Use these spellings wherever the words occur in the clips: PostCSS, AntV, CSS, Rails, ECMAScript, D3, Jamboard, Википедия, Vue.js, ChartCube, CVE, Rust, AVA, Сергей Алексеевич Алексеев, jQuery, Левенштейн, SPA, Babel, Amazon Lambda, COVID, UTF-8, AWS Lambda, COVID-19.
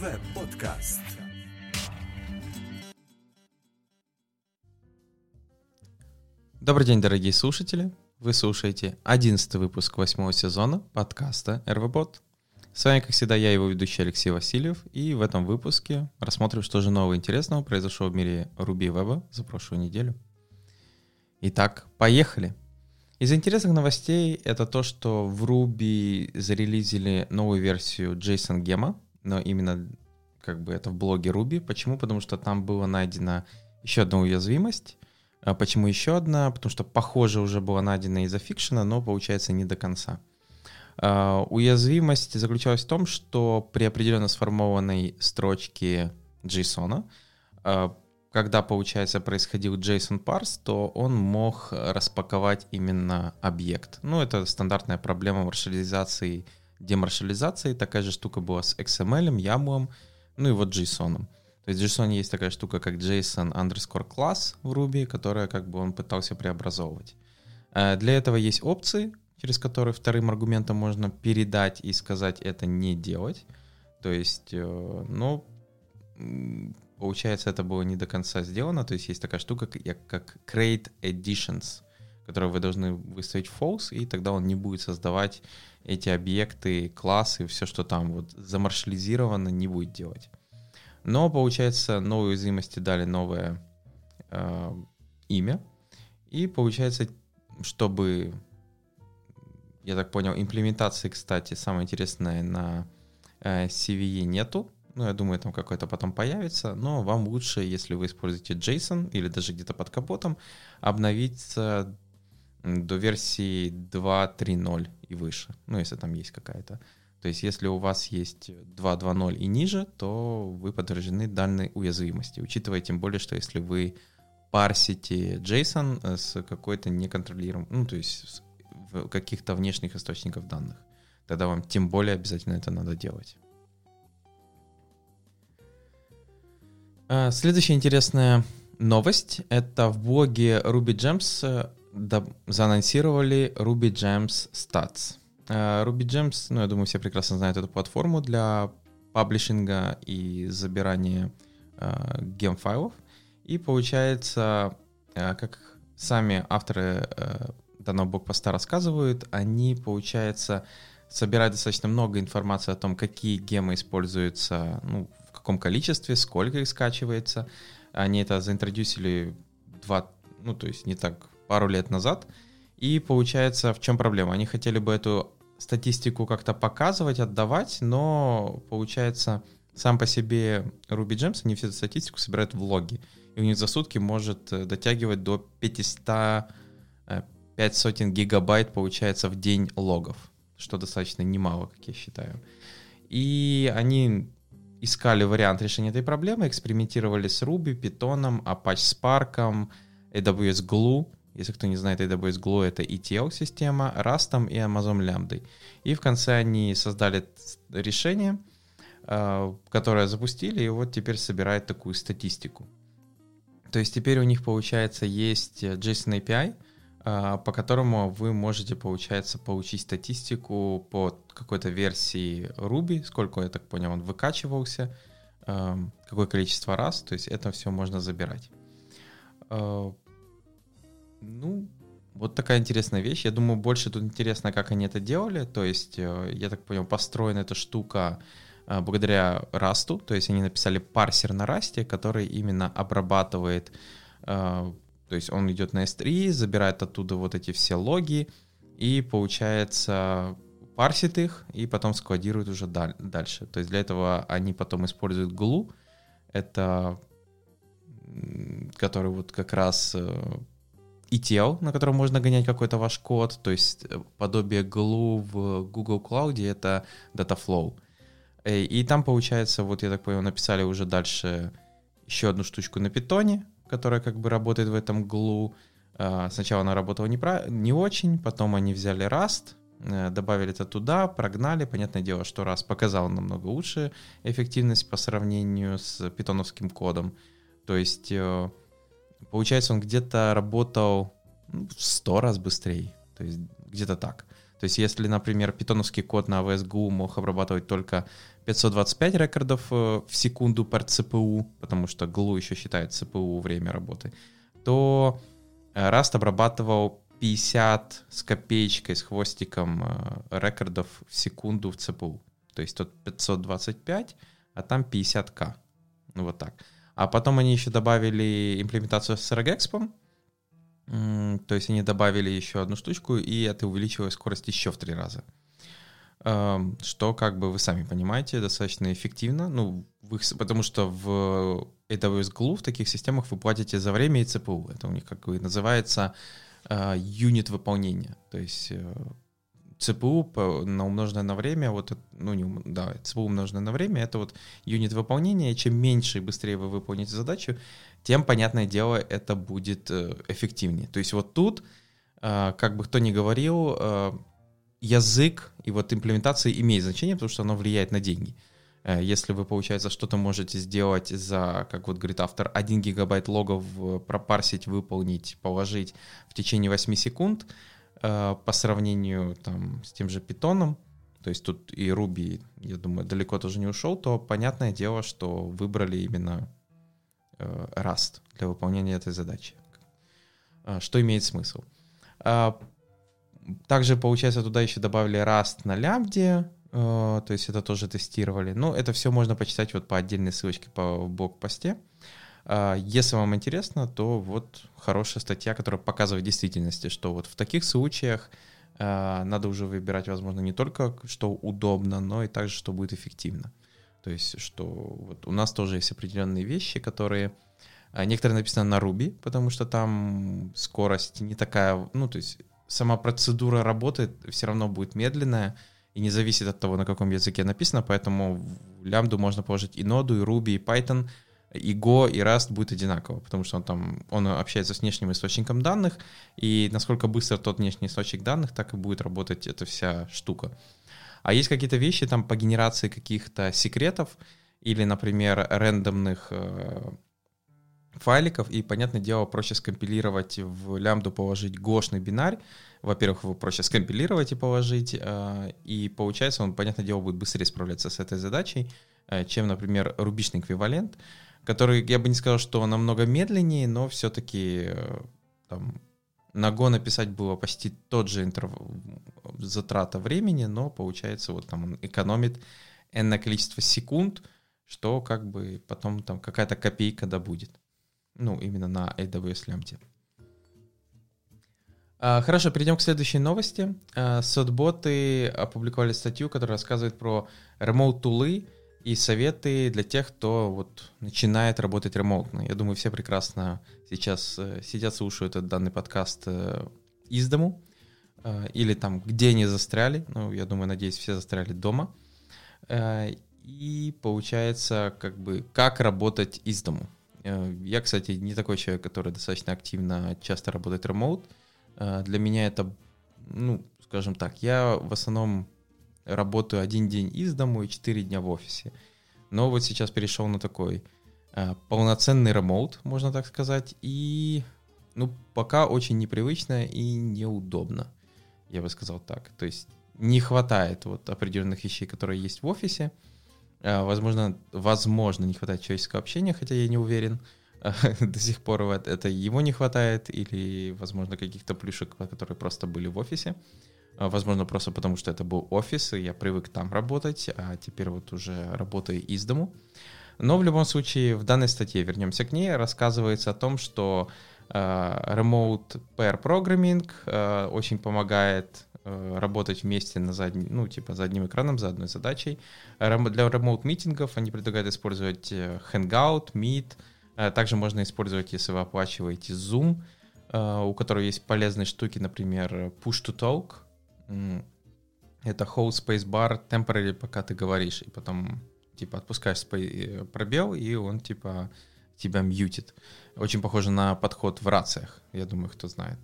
Web Podcast. Добрый день, дорогие слушатели. Вы слушаете 11 выпуск 8 сезона подкаста RvBot. С вами, как всегда, я, его ведущий Алексей Васильев, и в этом выпуске рассмотрим, что же нового интересного произошло в мире Ruby Web за прошлую неделю. Итак, поехали! Из интересных новостей это то, что в Ruby зарелизили новую версию Jason Gem, но именно это в блоге Ruby. Почему? Потому что там была найдена еще одна уязвимость. А почему еще одна? Потому что, похоже, уже была найдена и зафикшена, но получается не до конца. Уязвимость заключалась в том, что при определенно сформованной строчке JSON, когда, получается, происходил JSON parse, то он мог распаковать именно объект. Ну, это стандартная проблема маршализации, демаршализации. Такая же штука была с XML, YAML, ну и вот JSON. То есть в JSON есть такая штука, как JSON underscore class в Ruby, которая он пытался преобразовывать. Для этого есть опции, через которые вторым аргументом можно передать и сказать это не делать. То есть, получается, это было не до конца сделано. То есть есть такая штука, как create editions, которую вы должны выставить false, и тогда он не будет создавать эти объекты, классы, все, что там замаршализировано, не будет делать. Но, получается, новые уязвимости дали новое имя. И, получается, чтобы, я так понял, имплементации, кстати, самое интересное на CVE нету. Ну, я думаю, там какой-то потом появится, но вам лучше, если вы используете JSON или даже где-то под капотом, обновиться до версии 2.3.0 и выше, если там есть какая-то. То есть если у вас есть 2.2.0 и ниже, то вы подвержены данной уязвимости, учитывая тем более, что если вы парсите JSON с какой-то неконтролируемой, то есть в каких-то внешних источников данных, тогда вам тем более обязательно это надо делать. Следующая интересная новость — это в блоге RubyGems заанонсировали Ruby Gems Stats. RubyGems, я думаю, все прекрасно знают эту платформу для паблишинга и забирания гем-файлов. И получается, как сами авторы данного блокпоста рассказывают, они, получается, собирают достаточно много информации о том, какие гемы используются, в каком количестве, сколько их скачивается. Они это заинтродюсили пару лет назад. И получается, в чем проблема? Они хотели бы эту статистику как-то показывать, отдавать, но получается, сам по себе RubyGems, они всю эту статистику собирают в логи. И у них за сутки может дотягивать до 500 гигабайт, получается, в день логов, что достаточно немало, как я считаю. И они искали вариант решения этой проблемы, экспериментировали с Ruby, Python, Apache Spark, AWS Glue. Если кто не знает, AWS Glue — это ETL-система, Rust и Amazon Lambda. И в конце они создали решение, которое запустили, и теперь собирает такую статистику. То есть теперь у них, получается, есть JSON API, по которому вы можете, получается, получить статистику по какой-то версии Ruby, сколько, я так понял, он выкачивался, какое количество раз, то есть это все можно забирать. Такая интересная вещь. Я думаю, больше тут интересно, как они это делали, то есть, я так понял, построена эта штука благодаря Rust'у, то есть они написали парсер на Rust'е, который именно обрабатывает... То есть он идет на S3, забирает оттуда эти все логи и, получается, парсит их и потом складирует уже дальше. То есть для этого они потом используют Glue, который как раз ETL, на котором можно гонять какой-то ваш код. То есть подобие Glue в Google Cloud — это Dataflow. И там, получается, я так понимаю, написали уже дальше еще одну штучку на Python, которая работает в этом Glue. Сначала она работала не очень, потом они взяли Rust, добавили это туда, прогнали. Понятное дело, что Rust показал намного лучше эффективность по сравнению с питоновским кодом. То есть, получается, он где-то работал в 100 раз быстрее. То есть где-то так. То есть если, например, питоновский код на AWS Glue мог обрабатывать только 525 рекордов в секунду per CPU, потому что Glue еще считает CPU время работы, то Rust обрабатывал 50 с копеечкой, с хвостиком рекордов в секунду в CPU. То есть тут 525, а там 50к. Ну вот так. А потом они еще добавили имплементацию с Regexp. То есть они добавили еще одну штучку, и это увеличило скорость еще в 3 раза. Что, как бы вы сами понимаете, достаточно эффективно. Ну, потому что в AWS Glue в таких системах вы платите за время и ЦПУ. Это у них как бы называется юнит выполнения. То есть ЦПУ умноженное на время, вот, ну, не, да, ЦПУ умноженное на время — это вот юнит выполнения. Чем меньше и быстрее вы выполните задачу, тем, понятное дело, это будет эффективнее. То есть вот тут, как бы кто ни говорил, язык и вот имплементация имеет значение, потому что оно влияет на деньги. Если вы, получается, что-то можете сделать за, как вот говорит автор, 1 гигабайт логов пропарсить, выполнить, положить в течение 8 секунд, по сравнению там с тем же Python, то есть тут и Ruby, я думаю, далеко тоже не ушел, то понятное дело, что выбрали именно Rust для выполнения этой задачи. Что имеет смысл? Также, получается, туда еще добавили Rust на лямбде, то есть это тоже тестировали. Ну, это все можно почитать вот по отдельной ссылочке в блог-посте. Если вам интересно, то вот хорошая статья, которая показывает в действительности, что вот в таких случаях надо уже выбирать, возможно, не только что удобно, но и также, что будет эффективно. То есть, что вот у нас тоже есть определенные вещи, которые... Некоторые написаны на Ruby, потому что там скорость не такая... Ну, то есть сама процедура работы все равно будет медленная и не зависит от того, на каком языке написано, поэтому в лямбду можно положить и ноду, и Ruby, и Python, и Go, и Rust будет одинаково, потому что он общается с внешним источником данных, и насколько быстро тот внешний источник данных, так и будет работать эта вся штука. А есть какие-то вещи там по генерации каких-то секретов или, например, рандомных файликов, и, понятное дело, проще скомпилировать в лямбду, положить гошный бинарь. Во-первых, его проще скомпилировать и положить, и получается, он, понятное дело, будет быстрее справляться с этой задачей, чем, например, рубишный эквивалент, который, я бы не сказал, что намного медленнее, но все-таки там, на Go написать было почти тот же затрата времени, но получается, вот там он экономит энное количество секунд, что как бы потом там какая-то копейка добудет. Ну, именно на AWS Lambda. Хорошо, перейдем к следующей новости. Сотботы опубликовали статью, которая рассказывает про ремоут-тулы и советы для тех, кто вот начинает работать ремоутно. Я думаю, все прекрасно сейчас сидят, слушают этот данный подкаст из дому или там, где они застряли. Ну, я думаю, надеюсь, все застряли дома. И получается, как бы, как работать из дому. Я, кстати, не такой человек, который достаточно активно часто работает ремоут. Для меня это, ну, скажем так, я в основном работаю 1 день из дому и 4 дня в офисе. Но вот сейчас перешел на такой полноценный ремоут, можно так сказать. И, ну, пока очень непривычно и неудобно, я бы сказал так. То есть не хватает вот определенных вещей, которые есть в офисе. Возможно, не хватает человеческого общения, хотя я не уверен до сих пор, это ему не хватает, или, возможно, каких-то плюшек, которые просто были в офисе. Возможно, просто потому, что это был офис, и я привык там работать, а теперь вот уже работаю из дому. Но в любом случае, в данной статье, вернемся к ней, рассказывается о том, что remote pair programming очень помогает работать вместе за одним экраном, за одной задачей. Для ремоут-митингов они предлагают использовать Hangout, Meet. Также можно использовать, если вы оплачиваете Zoom, у которого есть полезные штуки, например, Push-to-Talk. Это Hold Spacebar Temporary, пока ты говоришь, и потом типа отпускаешь пробел, и он типа тебя мьютит. Очень похоже на подход в рациях, я думаю, кто знает.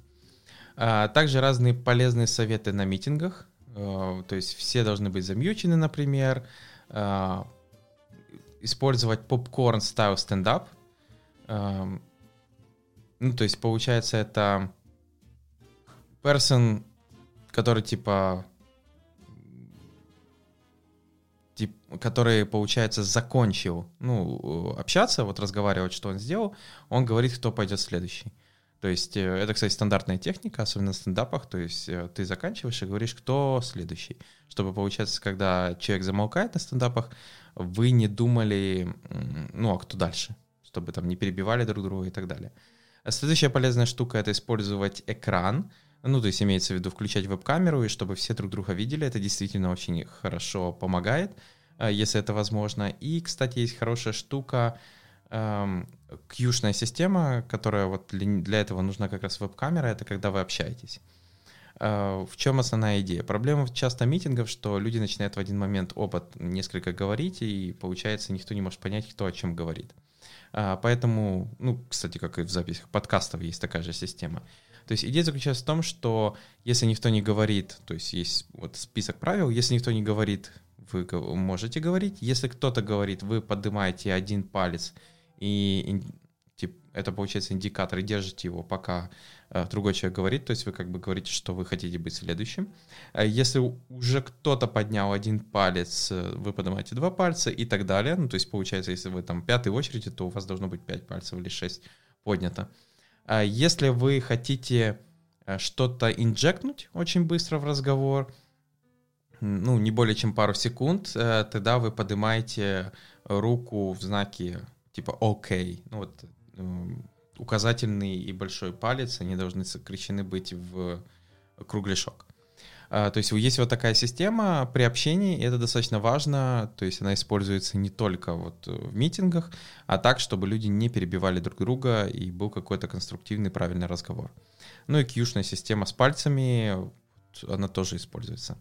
Также разные полезные советы на митингах, то есть все должны быть замьючены, например, использовать попкорн-стайл стендап, ну, то есть получается это person, который типа который, получается, закончил общаться, вот разговаривать, что он сделал, он говорит, кто пойдет следующий. То есть это, кстати, стандартная техника, особенно в стендапах, то есть ты заканчиваешь и говоришь, кто следующий. Чтобы, получается, когда человек замолкает на стендапах, вы не думали, а кто дальше, чтобы там не перебивали друг друга и так далее. Следующая полезная штука — это использовать экран, то есть имеется в виду включать веб-камеру, и чтобы все друг друга видели, это действительно очень хорошо помогает, если это возможно. И, кстати, есть хорошая штука, кьюшная система, которая вот для этого нужна как раз веб-камера, это когда вы общаетесь. В чем основная идея? Проблема часто митингов, что люди начинают в один момент несколько говорить, и получается, никто не может понять, кто о чем говорит. Поэтому, кстати, как и в записях подкастов есть такая же система. То есть идея заключается в том, что если никто не говорит, то есть есть вот список правил, если никто не говорит, вы можете говорить. Если кто-то говорит, вы поднимаете один палец, и это получается индикатор, и держите его, пока другой человек говорит. То есть вы как бы говорите, что вы хотите быть следующим. Если уже кто-то поднял один палец, вы поднимаете два пальца и так далее. То есть получается, если вы там пятый в очереди, то у вас должно быть 5 пальцев или 6 поднято. Если вы хотите что-то инжектнуть очень быстро в разговор, не более чем пару секунд, тогда вы поднимаете руку в знаке типа «Окей». Указательный и большой палец, они должны сокращены быть в кругляшок. То есть есть вот такая система при общении, и это достаточно важно, то есть она используется не только вот в митингах, а так, чтобы люди не перебивали друг друга и был какой-то конструктивный правильный разговор. И кьюшная система с пальцами, она тоже используется.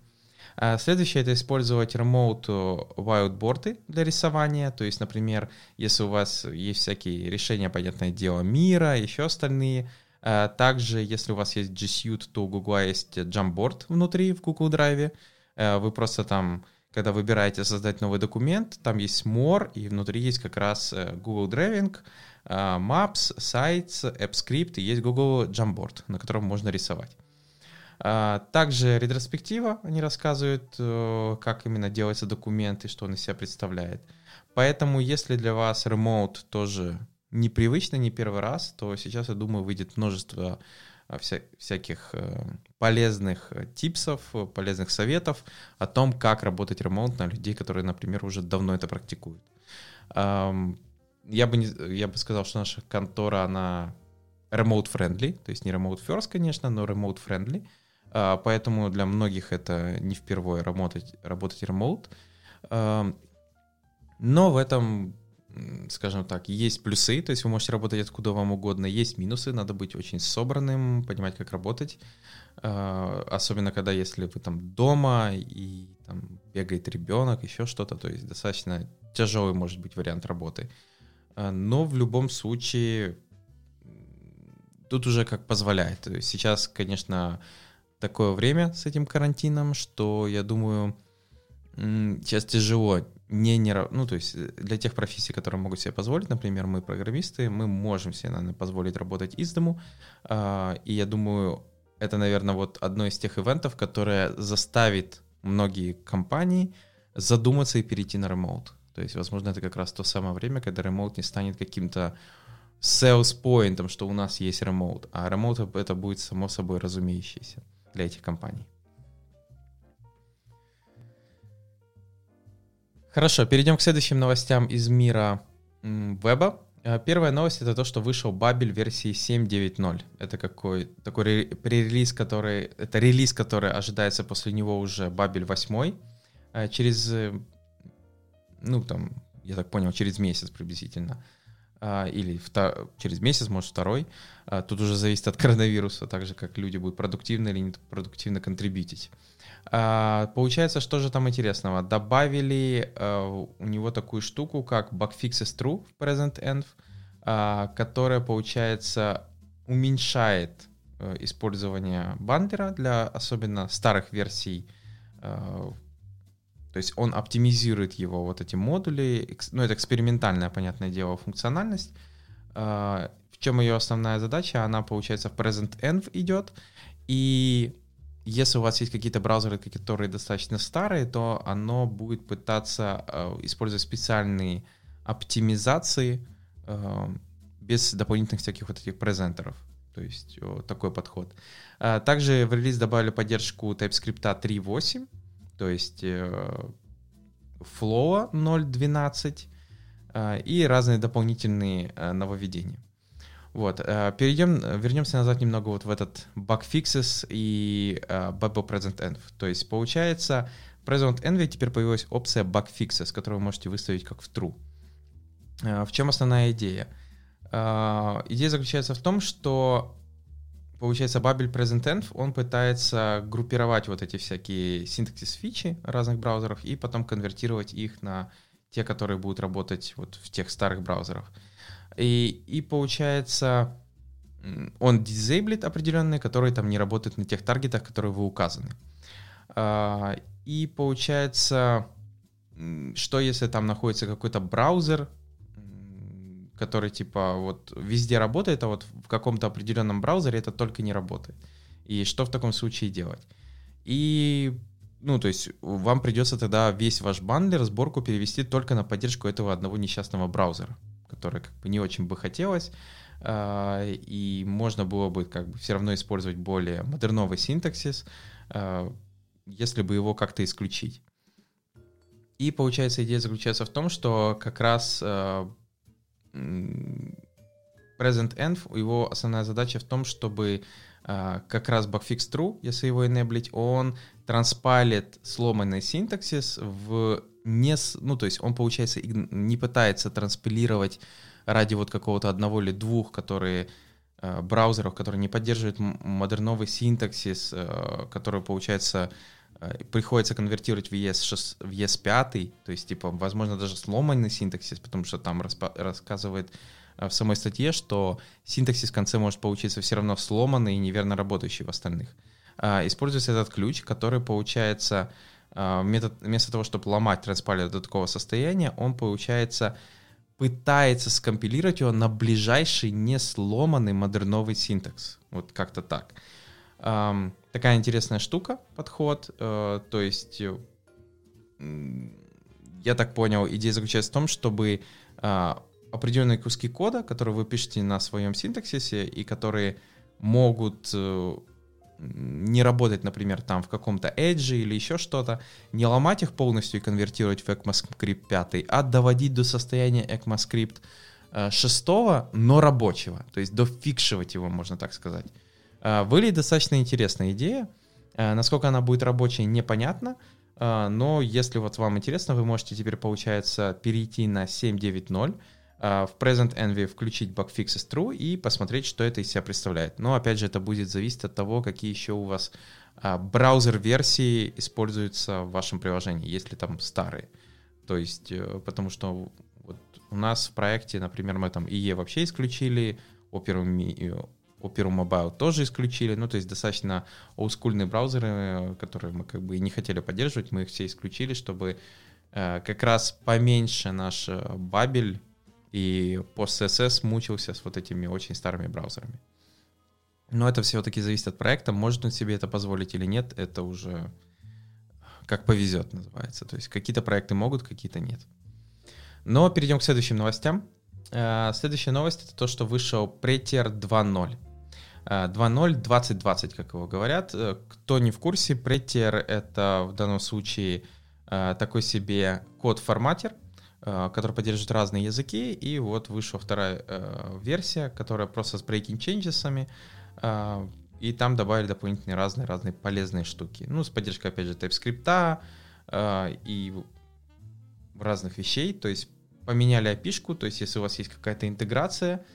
Следующее — это использовать remote whiteboard для рисования. То есть, например, если у вас есть всякие решения, понятное дело, мира, еще остальные. Также, если у вас есть G Suite, то у Google есть Jamboard внутри в Google Drive. Вы просто там, когда выбираете создать новый документ, там есть More, и внутри есть как раз Google Driving, Maps, Sites, AppScript, и есть Google Jamboard, на котором можно рисовать. Также ретроспектива, они рассказывают, как именно делается документ и что он из себя представляет. Поэтому, если для вас remote тоже непривычно, не первый раз, то сейчас, я думаю, выйдет множество всяких полезных типсов, полезных советов о том, как работать remote на людей, которые, например, уже давно это практикуют. Я бы сказал, что наша контора, она remote-friendly, то есть не remote-first, конечно, но remote-friendly. Поэтому для многих это не впервые работать remote. Но в этом, скажем так, есть плюсы, то есть вы можете работать откуда вам угодно, есть минусы, надо быть очень собранным, понимать, как работать. Особенно, когда если вы там дома и там бегает ребенок, еще что-то, то есть достаточно тяжелый может быть вариант работы. Но в любом случае тут уже как позволяет. Сейчас, конечно, такое время с этим карантином, что, я думаю, сейчас тяжело. То есть для тех профессий, которые могут себе позволить, например, мы программисты, мы можем себе, наверное, позволить работать из дому. И я думаю, это, наверное, вот одно из тех ивентов, которое заставит многие компании задуматься и перейти на ремоут. То есть, возможно, это как раз то самое время, когда ремоут не станет каким-то sales point, что у нас есть remote, а remote это будет само собой разумеющееся для этих компаний. Хорошо, перейдем к следующим новостям из мира веба. Первая новость — это то, что вышел Babel версии 7.9.0. Это такой пререлиз, это релиз, который ожидается после него уже Babel 8. Через, я так понял, через месяц приблизительно. Или через месяц, может, второй. Тут уже зависит от коронавируса, так же, как люди будут продуктивно или непродуктивно контрибьютить. Получается, что же там интересного? Добавили у него такую штуку, как bugfix is true в present env, которая, получается, уменьшает использование бандера для особенно старых версий. То есть он оптимизирует его, вот эти модули. Это экспериментальная, понятное дело, функциональность. В чем ее основная задача? Она, получается, в present env идет. И если у вас есть какие-то браузеры, которые достаточно старые, то оно будет пытаться использовать специальные оптимизации без дополнительных всяких вот этих презентеров. То есть такой подход. Также в релиз добавили поддержку TypeScript 3.8, то есть Flow 0.12 и разные дополнительные нововведения. Вот, вернемся назад немного вот в этот bug fixes и Babel Present Env. То есть получается, в Present Env теперь появилась опция bug fixes, которую вы можете выставить как в true. В чем основная идея? Идея заключается в том, что получается Babel Present Env, он пытается группировать вот эти всякие синтаксис-фичи разных браузеров и потом конвертировать их на те, которые будут работать вот в тех старых браузерах. И получается, он disablet определенные, которые там не работают на тех таргетах, которые вы указаны. И получается, что если там находится какой-то браузер, который типа вот везде работает, а вот в каком-то определенном браузере это только не работает. И что в таком случае делать? И, ну, то есть вам придется тогда весь ваш бандлер, сборку перевести только на поддержку этого одного несчастного браузера, которое как бы не очень бы хотелось, и можно было бы как бы все равно использовать более модерновый синтаксис, если бы его как-то исключить. И получается, идея заключается в том, что как раз Present Env, его основная задача в том, чтобы как раз bugfix true, если его enable'ить, он транспайлит сломанный синтаксис в то есть он, получается, не пытается транспилировать ради вот какого-то одного или двух, которые браузеров, которые не поддерживают модерновый синтаксис, который, получается, приходится конвертировать в ES6, в ES5, то есть, типа, возможно, даже сломанный синтаксис, потому что там рассказывает в самой статье, что синтаксис в конце может получиться все равно сломанный и неверно работающий в остальных. Используется этот ключ, который, получается, вместо того, чтобы ломать транспайлер до такого состояния, он, получается, пытается скомпилировать его на ближайший не сломанный модерновый синтакс. Вот как-то так. Такая интересная штука, подход. То есть, я так понял, идея заключается в том, чтобы определенные куски кода, которые вы пишете на своем синтаксисе и которые могут не работать, например, там в каком-то Edge или еще что-то, не ломать их полностью и конвертировать в ECMAScript 5, а доводить до состояния ECMAScript 6, но рабочего, то есть дофикшивать его, можно так сказать. Выглядит достаточно интересная идея, насколько она будет рабочей, непонятно, но если вот вам интересно, вы можете теперь, получается, перейти на 7.9.0, в Present Env включить bugfixes true и посмотреть, что это из себя представляет. Но, опять же, это будет зависеть от того, какие еще у вас браузер-версии используются в вашем приложении, если там старые. То есть, потому что вот у нас в проекте, например, мы там IE вообще исключили, Operum Mobile тоже исключили, ну, то есть достаточно олдскульные браузеры, которые мы как бы и не хотели поддерживать, мы их все исключили, чтобы как раз поменьше наш Babel и PostCSS мучился с вот этими очень старыми браузерами. Но это все-таки зависит от проекта. Может он себе это позволить или нет, это уже как повезет называется. То есть какие-то проекты могут, какие-то нет. Но перейдем к следующим новостям. Следующая новость — это то, что вышел Prettier 2.0. 2.0 2020, как его говорят. Кто не в курсе, Prettier — это в данном случае такой себе код-форматер, который поддерживает разные языки, и вот вышла вторая версия, которая просто с breaking changes'ами, и там добавили дополнительные разные полезные штуки. Ну, с поддержкой, опять же, TypeScript и разных вещей, то есть поменяли API-шку, то есть если у вас есть какая-то интеграция,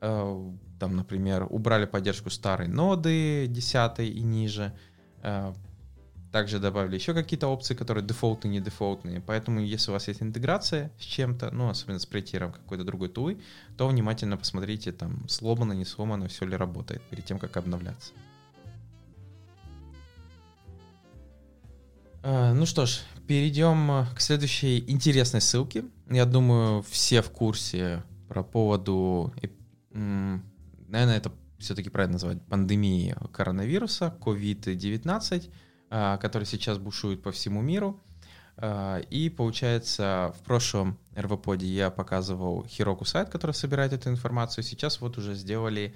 там, например, убрали поддержку старой ноды 10 и ниже, также добавили еще какие-то опции, которые дефолтные, не дефолтные. Поэтому, если у вас есть интеграция с чем-то, ну, особенно с претером какой-то другой тулы, то внимательно посмотрите, там, сломано, не сломано, все ли работает, перед тем, как обновляться. Ну что ж, перейдем к следующей интересной ссылке. Я думаю, все в курсе по поводу, наверное, это все-таки правильно называть, пандемии коронавируса, COVID-19, который сейчас бушует по всему миру. И получается, в прошлом RvPod я показывал Heroku сайт, который собирает эту информацию. Сейчас вот уже сделали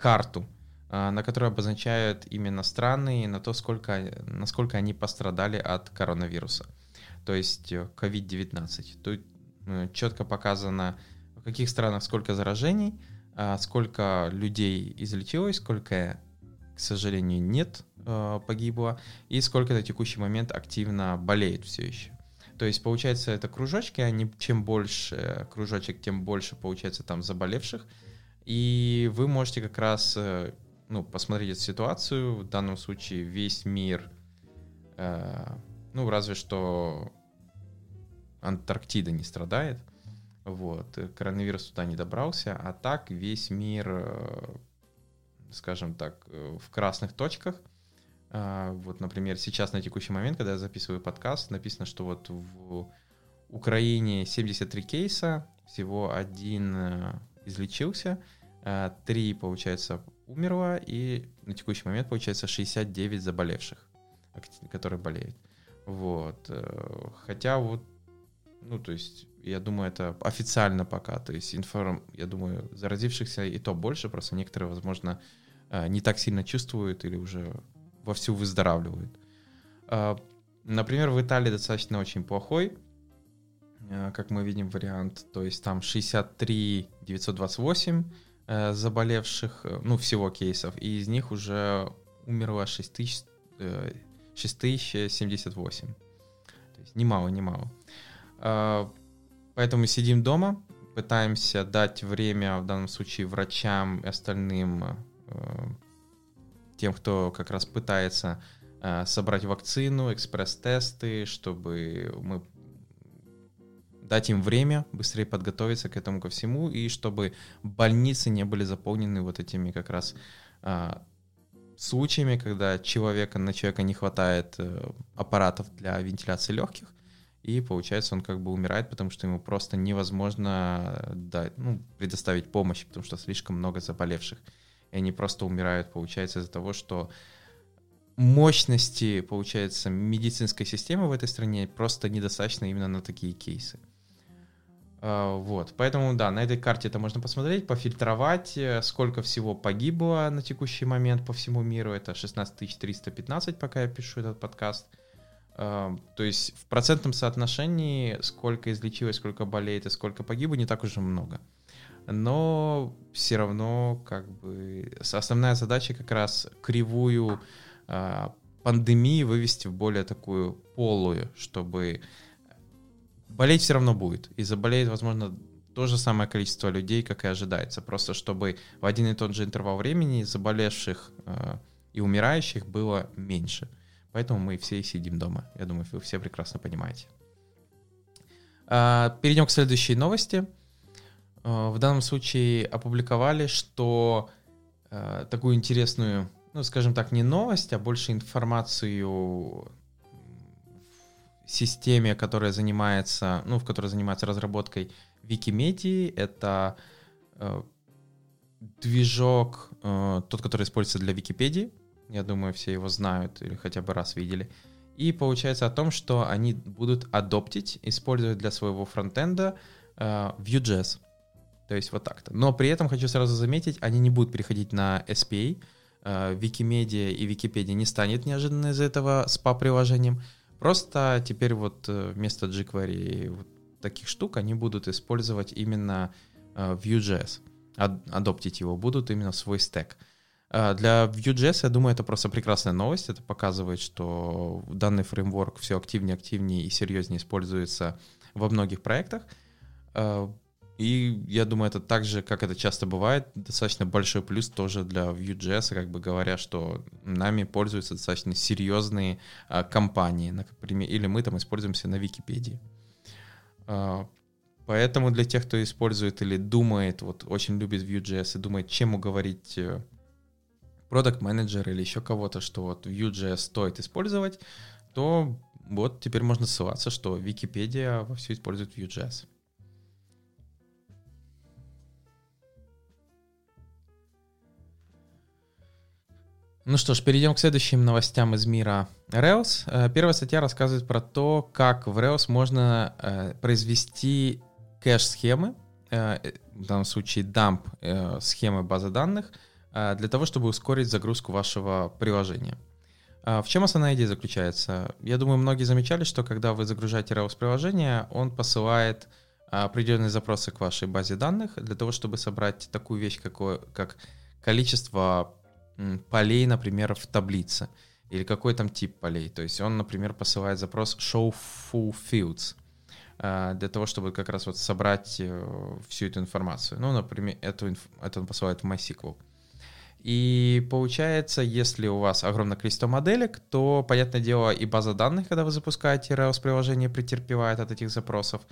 карту, на которой обозначают именно страны и на то, насколько они пострадали от коронавируса, то есть COVID-19. Тут четко показано, в каких странах сколько заражений, сколько людей излечилось, сколько, к сожалению, нет, погибло, и сколько на текущий момент активно болеет все еще. То есть, получается, это кружочки, они чем больше кружочек, тем больше, получается, там заболевших. И вы можете как раз посмотреть эту ситуацию. В данном случае весь мир, разве что Антарктида не страдает. Вот. Коронавирус туда не добрался, а так весь мир, скажем так, в красных точках. Вот, например, сейчас на текущий момент, когда я записываю подкаст, написано, что вот в Украине 73 кейса, всего один излечился, 3, получается, умерло, и на текущий момент, получается, 69 заболевших, которые болеют. Вот. Хотя вот, я думаю, это официально пока, то есть я думаю, заразившихся и то больше, просто некоторые, возможно, не так сильно чувствуют или уже вовсю выздоравливают. Например, в Италии достаточно очень плохой, как мы видим, вариант, то есть там 63 928 заболевших, всего кейсов, и из них уже умерло 6078. То есть немало. Поэтому сидим дома, пытаемся дать время, в данном случае, врачам и остальным, тем, кто как раз пытается собрать вакцину, экспресс-тесты, чтобы мы дать им время быстрее подготовиться к этому ко всему, и чтобы больницы не были заполнены вот этими как раз случаями, когда на человека не хватает аппаратов для вентиляции легких, и получается, он как бы умирает, потому что ему просто невозможно предоставить помощь, потому что слишком много заболевших. И они просто умирают, получается, из-за того, что мощности, получается, медицинской системы в этой стране просто недостаточно именно на такие кейсы. Вот, поэтому, да, на этой карте это можно посмотреть, пофильтровать, сколько всего погибло на текущий момент по всему миру. Это 16 315, пока я пишу этот подкаст. То есть в процентном соотношении сколько излечилось, сколько болеет и сколько погибло, не так уж и много. Но все равно как бы основная задача как раз кривую пандемии вывести в более такую полую, чтобы болеть все равно будет. И заболеет, возможно, то же самое количество людей, как и ожидается. Просто чтобы в один и тот же интервал времени заболевших и умирающих было меньше. Поэтому мы все сидим дома. Я думаю, вы все прекрасно понимаете. Перейдем к следующей новости. В данном случае опубликовали, что такую интересную, скажем так, не новость, а больше информацию в системе, которая занимается, в которой занимается разработкой Викимедии. Это движок, тот, который используется для Википедии. Я думаю, все его знают или хотя бы раз видели. И получается о том, что они будут адоптить, использовать для своего фронтенда Vue.js. То есть вот так-то. Но при этом хочу сразу заметить, они не будут переходить на SPA. Викимедия и Википедия не станет неожиданно из-за этого SPA-приложением. Просто теперь вот вместо jQuery и вот таких штук они будут использовать именно Vue.js. Адоптить его будут именно в свой стэк. Для Vue.js, я думаю, это просто прекрасная новость. Это показывает, что данный фреймворк все активнее и серьезнее используется во многих проектах. И я думаю, это так же, как это часто бывает, достаточно большой плюс тоже для Vue.js, как бы говоря, что нами пользуются достаточно серьезные компании, например, или мы там используемся на Википедии. Поэтому для тех, кто использует или думает, вот очень любит Vue.js и думает, чем уговорить продакт-менеджер или еще кого-то, что вот Vue.js стоит использовать, то вот теперь можно ссылаться, что Википедия вовсю использует Vue.js. Ну что ж, перейдем к следующим новостям из мира Rails. Первая статья рассказывает про то, как в Rails можно произвести кэш-схемы, в данном случае дамп схемы базы данных, для того, чтобы ускорить загрузку вашего приложения. В чем основная идея заключается? Я думаю, многие замечали, что когда вы загружаете Rails-приложение, он посылает определенные запросы к вашей базе данных для того, чтобы собрать такую вещь, как количество полей, например, в таблице, или какой там тип полей. То есть он, например, посылает запрос show full fields для того, чтобы как раз вот собрать всю эту информацию. Ну, например, это он посылает в MySQL. И получается, если у вас огромное количество моделек, то, понятное дело, и база данных, когда вы запускаете Rails-приложение, претерпевает от этих запросов,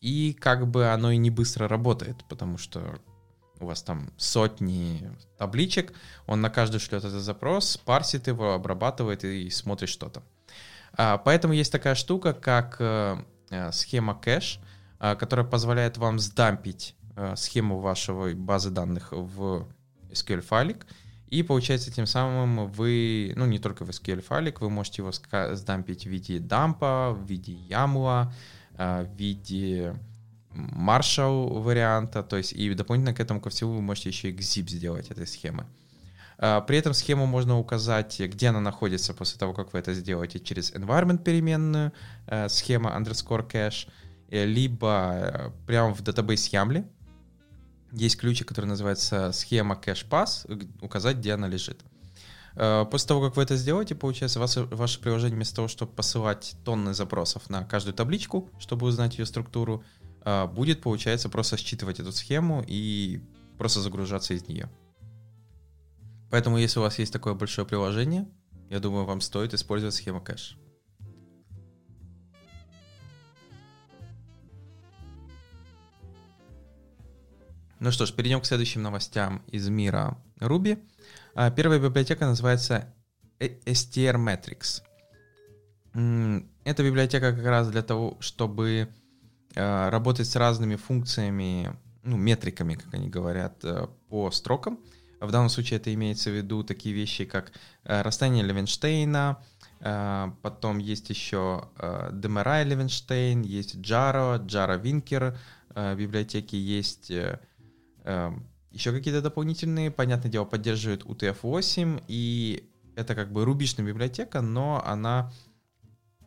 и как бы оно и не быстро работает, потому что у вас там сотни табличек, он на каждый шлет этот запрос, парсит его, обрабатывает и смотрит что-то. Поэтому есть такая штука, как схема кэш, которая позволяет вам сдампить схему вашей базы данных в SQL-файлик, и получается тем самым вы, ну не только в SQL-файлик, вы можете его сдампить в виде дампа, в виде YAML, в виде Marshall варианта, то есть и дополнительно к этому ко всему вы можете еще и zip сделать этой схемы. При этом схему можно указать, где она находится после того, как вы это сделаете, через environment переменную, схема underscore cache, либо прямо в database YAML. Есть ключик, который называется схема cache path, указать, где она лежит. После того, как вы это сделаете, получается, ваше приложение вместо того, чтобы посылать тонны запросов на каждую табличку, чтобы узнать ее структуру, будет, получается, просто считывать эту схему и просто загружаться из нее. Поэтому, если у вас есть такое большое приложение, я думаю, вам стоит использовать схему кэш. Ну что ж, перейдем к следующим новостям из мира Ruby. Первая библиотека называется strmetrics. Эта библиотека как раз для того, чтобы работать с разными функциями, ну, метриками, как они говорят, по строкам. В данном случае это имеется в виду такие вещи, как расстояние Левенштейна, потом есть еще Демерай Левенштейн, есть Джара Винкер, библиотеки есть еще какие-то дополнительные, понятное дело, поддерживают UTF-8, и это как бы рубичная библиотека, но она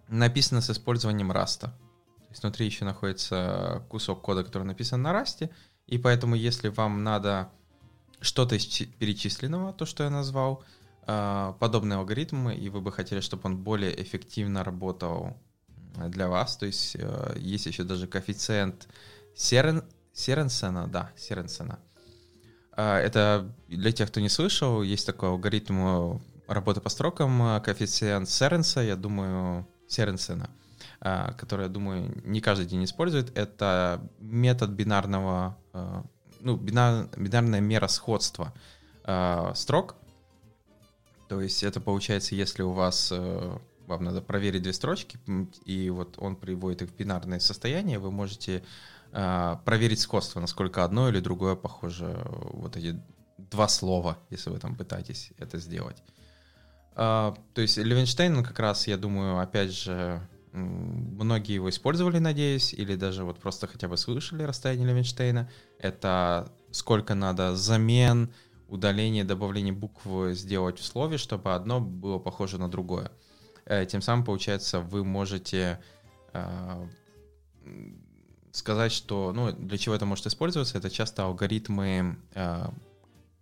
написана с использованием Rust. Внутри еще находится кусок кода, который написан на Rust, и поэтому, если вам надо что-то из перечисленного, то, что я назвал, подобные алгоритмы, и вы бы хотели, чтобы он более эффективно работал для вас, то есть есть еще даже коэффициент Серенсена, да, Серенсена. Это для тех, кто не слышал, есть такой алгоритм работы по строкам, коэффициент Серенсена. Который, я думаю, не каждый день использует, это метод бинарная мера сходства строк. То есть это получается, если у вас вам надо проверить две строчки, и вот он приводит их в бинарное состояние, вы можете проверить сходство, насколько одно или другое похоже, вот эти два слова, если вы там пытаетесь это сделать. То есть Левенштейн как раз, я думаю, опять же, многие его использовали, надеюсь, или даже вот просто хотя бы слышали расстояние Левенштейна. Это сколько надо замен, удаление, добавление буквы сделать в слове, чтобы одно было похоже на другое. Тем самым, получается, вы можете сказать, что... Ну, для чего это может использоваться? Это часто алгоритмы,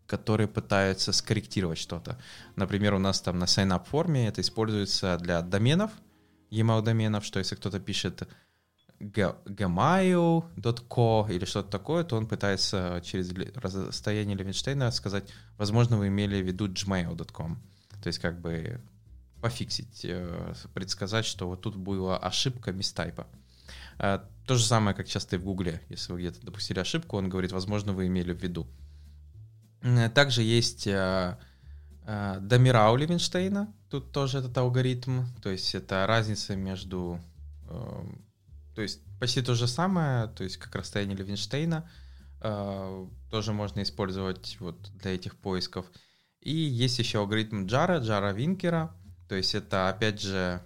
которые пытаются скорректировать что-то. Например, у нас там на sign-up форме это используется для доменов, email-доменов, что если кто-то пишет gmail.co или что-то такое, то он пытается через расстояние Левенштейна сказать, возможно, вы имели в виду gmail.com. То есть как бы пофиксить, предсказать, что вот тут была ошибка мистайпа. То же самое, как часто и в Гугле. Если вы где-то допустили ошибку, он говорит, возможно, вы имели в виду. Также есть Домирау Левенштейна. Тут тоже этот алгоритм, то есть это разница между... То есть почти то же самое, то есть как расстояние Левенштейна, тоже можно использовать вот для этих поисков. И есть еще алгоритм Jara Винкера, то есть это, опять же,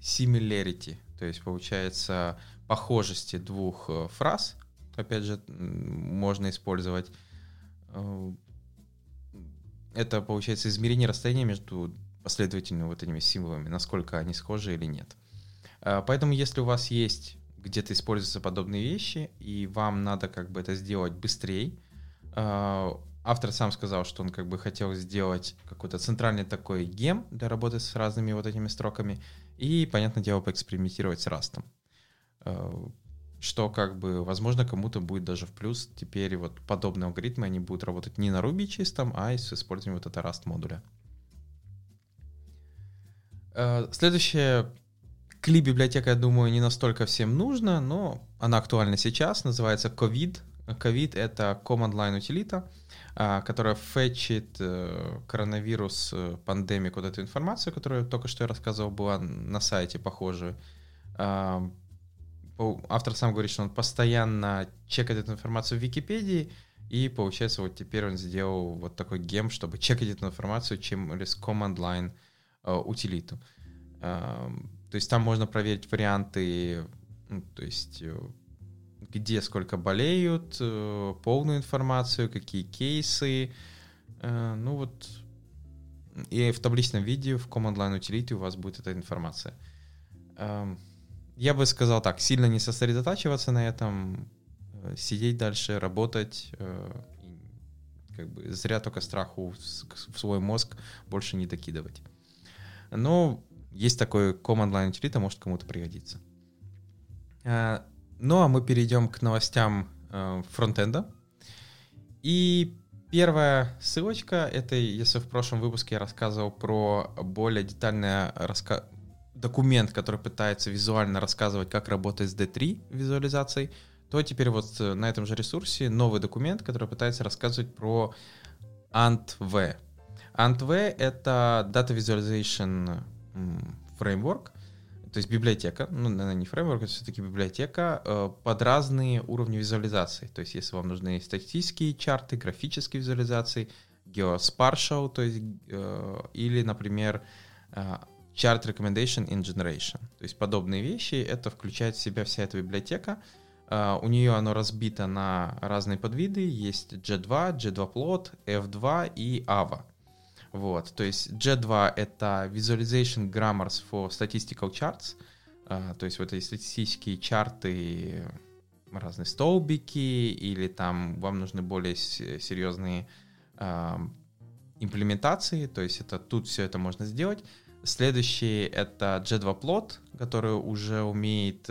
similarity, то есть получается похожести двух фраз, опять же, можно использовать. Это, получается, измерение расстояния между последовательными вот этими символами, насколько они схожи или нет. Поэтому, если у вас есть где-то используются подобные вещи, и вам надо как бы это сделать быстрее, автор сам сказал, что он как бы хотел сделать какой-то центральный такой гем для работы с разными вот этими строками и, понятное дело, поэкспериментировать с Rust'ом. Что как бы, возможно, кому-то будет даже в плюс. Теперь вот подобные алгоритмы, они будут работать не на Ruby чистом, а с использованием вот этого Rust модуля. Следующее. Кли-библиотека, я думаю, не настолько всем нужна, но она актуальна сейчас, называется COVID. COVID — это Command Line утилита, которая фетчит коронавирус, пандемик, вот эту информацию, которую только что я рассказывал, была на сайте похожую. Автор сам говорит, что он постоянно чекает эту информацию в Википедии, и получается, вот теперь он сделал вот такой гем, чтобы чекать эту информацию через Command Line утилиту. То есть там можно проверить варианты, то есть где сколько болеют, полную информацию, какие кейсы. Ну вот. И в табличном виде в Command Line Utility у вас будет эта информация. Я бы сказал так, сильно не сосредотачиваться на этом, сидеть дальше, работать. Как бы зря только страху в свой мозг больше не докидывать. Но есть такой Command Line Utility, может кому-то пригодиться. Ну, а мы перейдем к новостям фронтенда. И первая ссылочка, это если в прошлом выпуске я рассказывал про более детальный документ, который пытается визуально рассказывать, как работать с D3 визуализацией, то теперь вот на этом же ресурсе новый документ, который пытается рассказывать про ANTV. ANTV — это Data Visualization Framework, то есть библиотека, ну, наверное, не фреймворк, это все-таки библиотека под разные уровни визуализации. То есть, если вам нужны статистические чарты, графические визуализации, geospatial, то есть, или, например, chart recommendation in generation. То есть, подобные вещи, это включает в себя вся эта библиотека. У нее оно разбито на разные подвиды. Есть G2, G2 Plot, F2 и AVA. Вот, то есть G2 — это Visualization Grammars for Statistical Charts, то есть вот эти статистические чарты, разные столбики, или там вам нужны более серьезные имплементации, то есть это тут все это можно сделать. Следующий — это G2 Plot, который уже умеет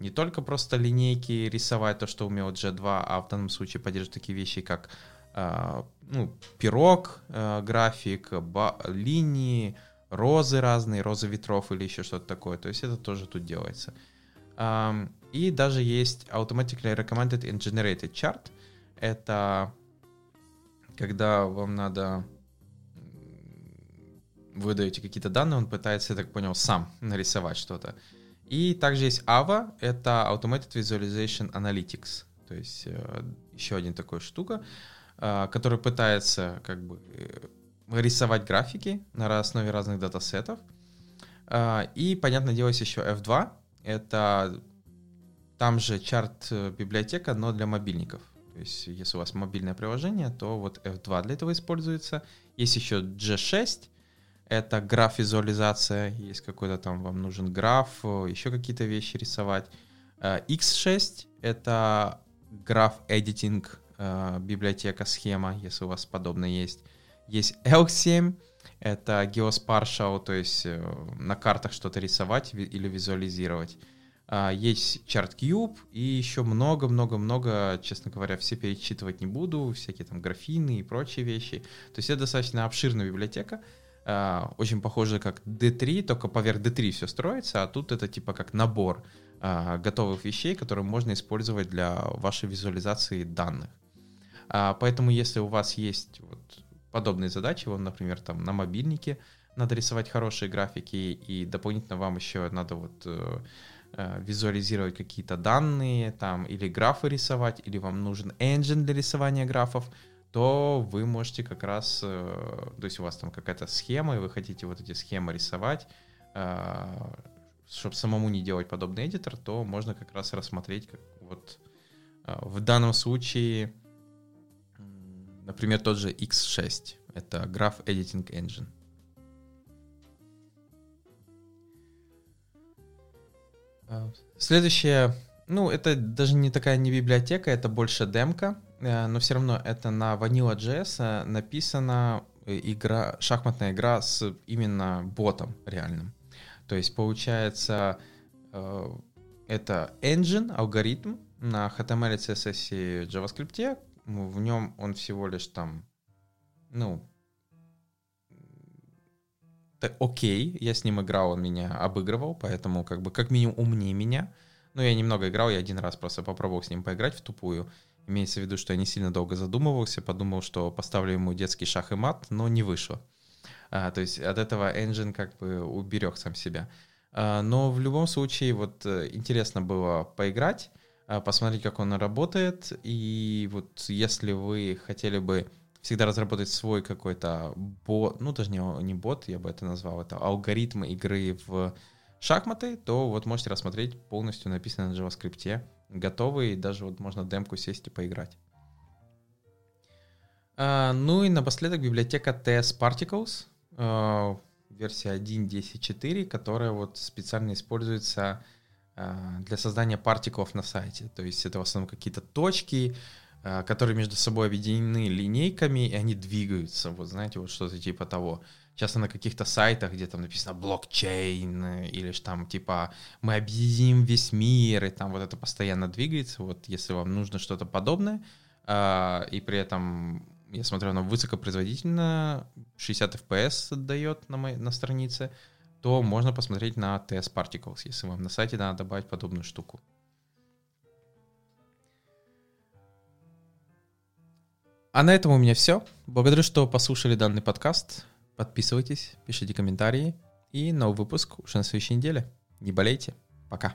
не только просто линейки рисовать, то, что умел G2, а в данном случае поддерживает такие вещи, как пирог, график, линии, розы разные, розы ветров или еще что-то такое. То есть это тоже тут делается. И даже есть Automatically Recommended and Generated Chart. Это когда вам надо... Вы даете какие-то данные, он пытается, я так понял, сам нарисовать что-то. И также есть AVA, это Automated Visualization Analytics. То есть еще один такой штука, который пытается как бы рисовать графики на основе разных датасетов. И, понятное дело, есть еще F2. Это там же чарт-библиотека, но для мобильников. То есть, если у вас мобильное приложение, то вот F2 для этого используется. Есть еще G6. Это граф-визуализация. Есть какой-то там, вам нужен граф, еще какие-то вещи рисовать. X6 — это граф-эдитинг, библиотека, схема, если у вас подобное есть. Есть L7, это geospatial, то есть на картах что-то рисовать или визуализировать. Есть ChartCube и еще много-много-много, честно говоря, все перечитывать не буду, всякие там графины и прочие вещи. То есть это достаточно обширная библиотека, очень похожа как D3, только поверх D3 все строится, а тут это типа как набор готовых вещей, которые можно использовать для вашей визуализации данных. Поэтому, если у вас есть вот подобные задачи, вам, например, там на мобильнике надо рисовать хорошие графики, и дополнительно вам еще надо вот визуализировать какие-то данные, там, или графы рисовать, или вам нужен engine для рисования графов, то вы можете как раз, то есть у вас там какая-то схема, и вы хотите вот эти схемы рисовать, чтобы самому не делать подобный эдитор, то можно как раз рассмотреть, как вот в данном случае, например, тот же X6, это Graph Editing Engine. Следующее, ну, это даже не такая не библиотека, это больше демка, но все равно это на Vanilla.js написана игра, шахматная игра с именно ботом реальным. То есть, получается, это engine, алгоритм на HTML, CSS и JavaScript. В нем он всего лишь там, ну, окей, я с ним играл, он меня обыгрывал, поэтому как бы как минимум умнее меня. Но я немного играл, я один раз просто попробовал с ним поиграть в тупую. Имеется в виду, что я не сильно долго задумывался, подумал, что поставлю ему детский шах и мат, но не вышло. То есть от этого engine как бы уберег сам себя. Но в любом случае вот интересно было поиграть, посмотреть, как он работает. И вот если вы хотели бы всегда разработать свой какой-то бот, ну даже не бот, я бы это назвал, это алгоритмы игры в шахматы, то вот можете рассмотреть полностью написанное на JavaScript, готовый, и даже вот можно демку сесть и поиграть. Ну и напоследок библиотека TS Particles, версия 1.10.4, которая вот специально используется для создания партиклов на сайте. То есть это в основном какие-то точки, которые между собой объединены линейками, и они двигаются, вот знаете, вот что-то типа того. Часто на каких-то сайтах, где там написано блокчейн, или же там типа мы объединим весь мир, и там вот это постоянно двигается, вот если вам нужно что-то подобное, и при этом, я смотрю, оно высокопроизводительно, 60 FPS отдает на странице, то можно посмотреть на TS Particles, если вам на сайте надо добавить подобную штуку. А на этом у меня все. Благодарю, что послушали данный подкаст. Подписывайтесь, пишите комментарии. И новый выпуск уже на следующей неделе. Не болейте. Пока.